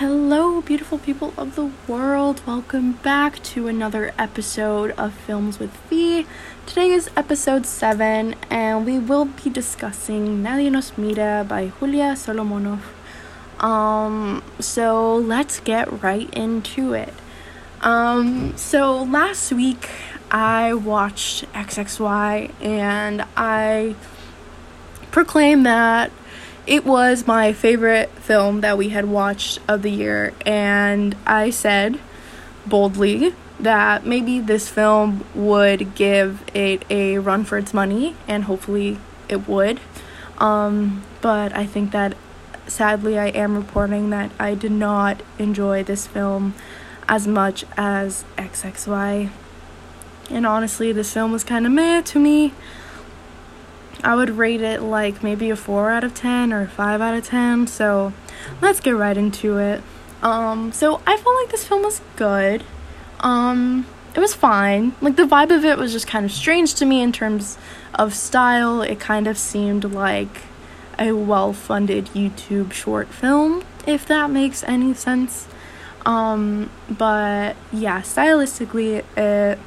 Hello, beautiful people of the world. Welcome back to another episode of Films with V. Today is episode 7, and we will be discussing Nadie Nos Mira by Julia Solomonov. So let's get right into it. So last week I watched XXY, and I proclaimed that it was my favorite film that we had watched of the year, and I said boldly that maybe this film would give it a run for its money, and hopefully it would. But I think that, sadly, I am reporting that I did not enjoy this film as much as XXY. And honestly, this film was kind of meh to me. I would rate it like maybe a 4 out of 10 or a 5 out of 10, so let's get right into it. So I felt like this film was good. It was fine. Like, the vibe of it was just kind of strange to me in terms of style. It kind of seemed like a well-funded YouTube short film, if that makes any sense. But yeah, stylistically, it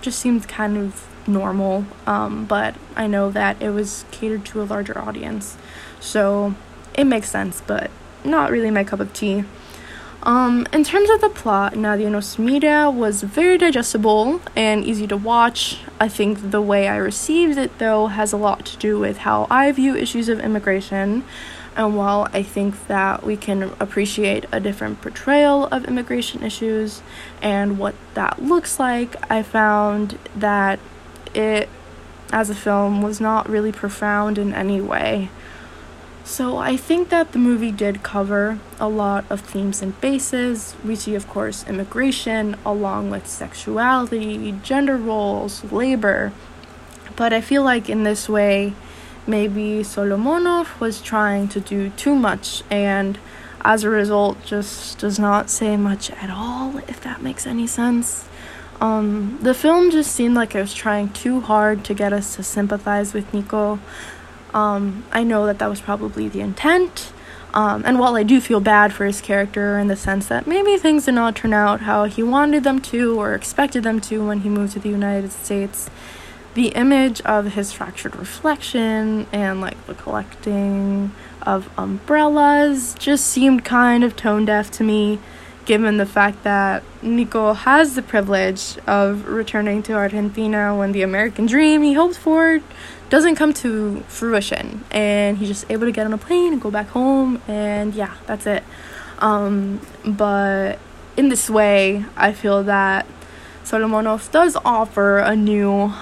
just seemed kind of normal, but I know that it was catered to a larger audience, so it makes sense, but not really my cup of tea. In terms of the plot, Nadie Nos Mira was very digestible and easy to watch. I think the way I received it, though, has a lot to do with how I view issues of immigration, and while I think that we can appreciate a different portrayal of immigration issues and what that looks like, I found that it, as a film, was not really profound in any way. So I think that the movie did cover a lot of themes and bases. We see, of course, immigration along with sexuality, gender roles, labor. But I feel like in this way, maybe Solomonov was trying to do too much, and as a result, just does not say much at all, if that makes any sense. The film just seemed like it was trying too hard to get us to sympathize with Nico. I know that was probably the intent, and while I do feel bad for his character in the sense that maybe things did not turn out how he wanted them to or expected them to when he moved to the United States, the image of his fractured reflection and, like, the collecting of umbrellas just seemed kind of tone-deaf to me, given the fact that Nico has the privilege of returning to Argentina when the American dream he hoped for doesn't come to fruition, and he's just able to get on a plane and go back home, and yeah, that's it. But in this way, I feel that Solomonov does offer a new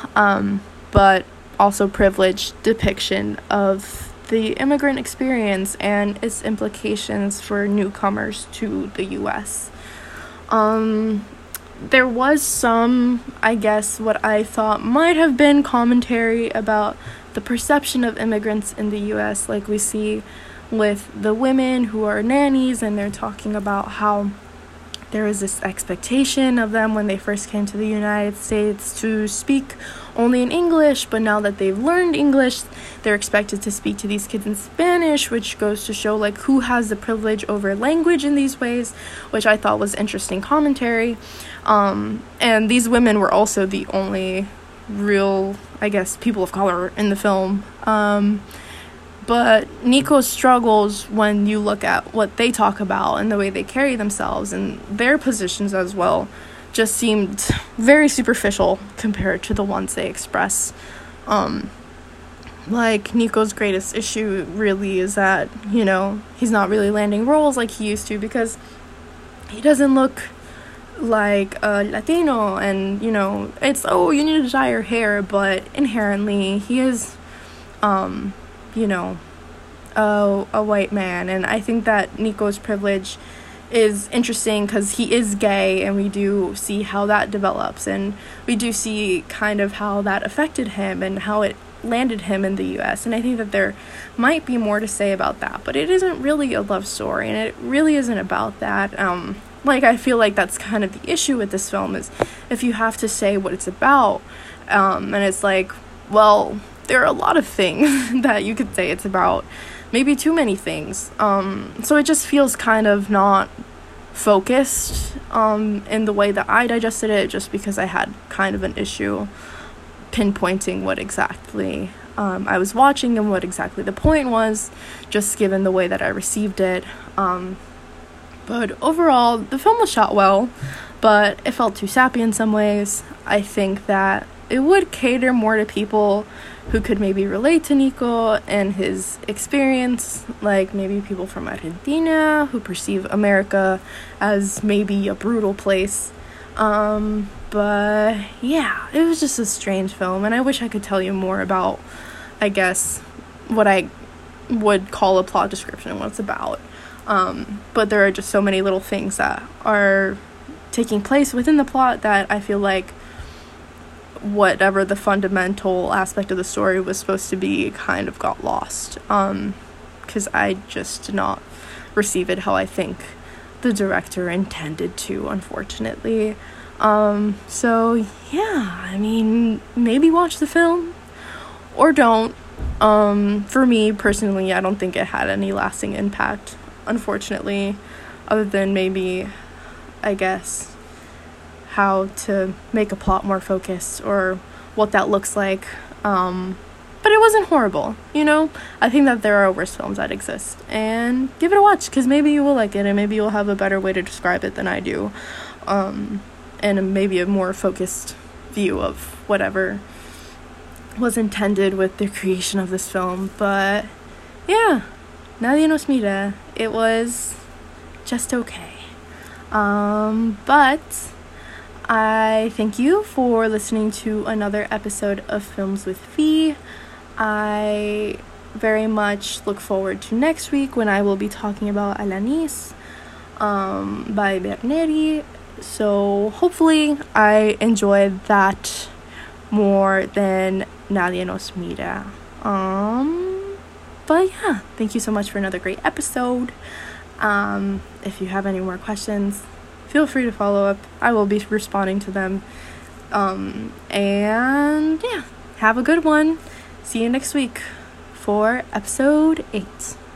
but also privileged depiction of the immigrant experience and its implications for newcomers to the U.S. There was some, I guess, what I thought might have been commentary about the perception of immigrants in the U.S., like we see with the women who are nannies, and they're talking about how there is this expectation of them when they first came to the United States to speak only in English, but now that they've learned English, they're expected to speak to these kids in Spanish, which goes to show, like, who has the privilege over language in these ways, which I thought was interesting commentary. And these women were also the only real, I guess, people of color in the film. But Nico struggles when you look at what they talk about and the way they carry themselves and their positions as well just seemed very superficial compared to the ones they express. Like, Nico's greatest issue really is that, you know, he's not really landing roles like he used to because he doesn't look like a Latino, and, you know, it's, oh, you need to dye your hair, but inherently he is, you know, a white man. And I think that Nico's privilege is interesting because he is gay, and we do see how that develops, and we do see kind of how that affected him and how it landed him in the U.S. And I think that there might be more to say about that, but it isn't really a love story, and it really isn't about that. Like, I feel like that's kind of the issue with this film, is if you have to say what it's about, and it's like, well, there are a lot of things that you could say it's about, maybe too many things. So it just feels kind of not focused in the way that I digested it, just because I had kind of an issue pinpointing what exactly I was watching and what exactly the point was, just given the way that I received it. But overall, the film was shot well, but it felt too sappy in some ways. I think that it would cater more to people who could maybe relate to Nico and his experience, like maybe people from Argentina who perceive America as maybe a brutal place. But yeah, it was just a strange film, and I wish I could tell you more about, I guess, what I would call a plot description and what it's about. But there are just so many little things that are taking place within the plot that I feel like whatever the fundamental aspect of the story was supposed to be kind of got lost, because I just did not receive it how I think the director intended to, unfortunately. So yeah, I mean, maybe watch the film or don't. For me personally, I don't think it had any lasting impact, unfortunately, other than maybe, I guess, how to make a plot more focused or what that looks like. But it wasn't horrible, you know? I think that there are worse films that exist. And give it a watch, because maybe you will like it, and maybe you'll have a better way to describe it than I do. And maybe a more focused view of whatever was intended with the creation of this film. But yeah, Nadie Nos Mira. It was just okay. But I thank you for listening to another episode of Films with Fee. I very much look forward to next week, when I will be talking about Alanis by Berneri. So hopefully I enjoyed that more than Nadie Nos Mira. But yeah, thank you so much for another great episode. If you have any more questions, feel free to follow up. I will be responding to them. And yeah, have a good one. See you next week for episode 8.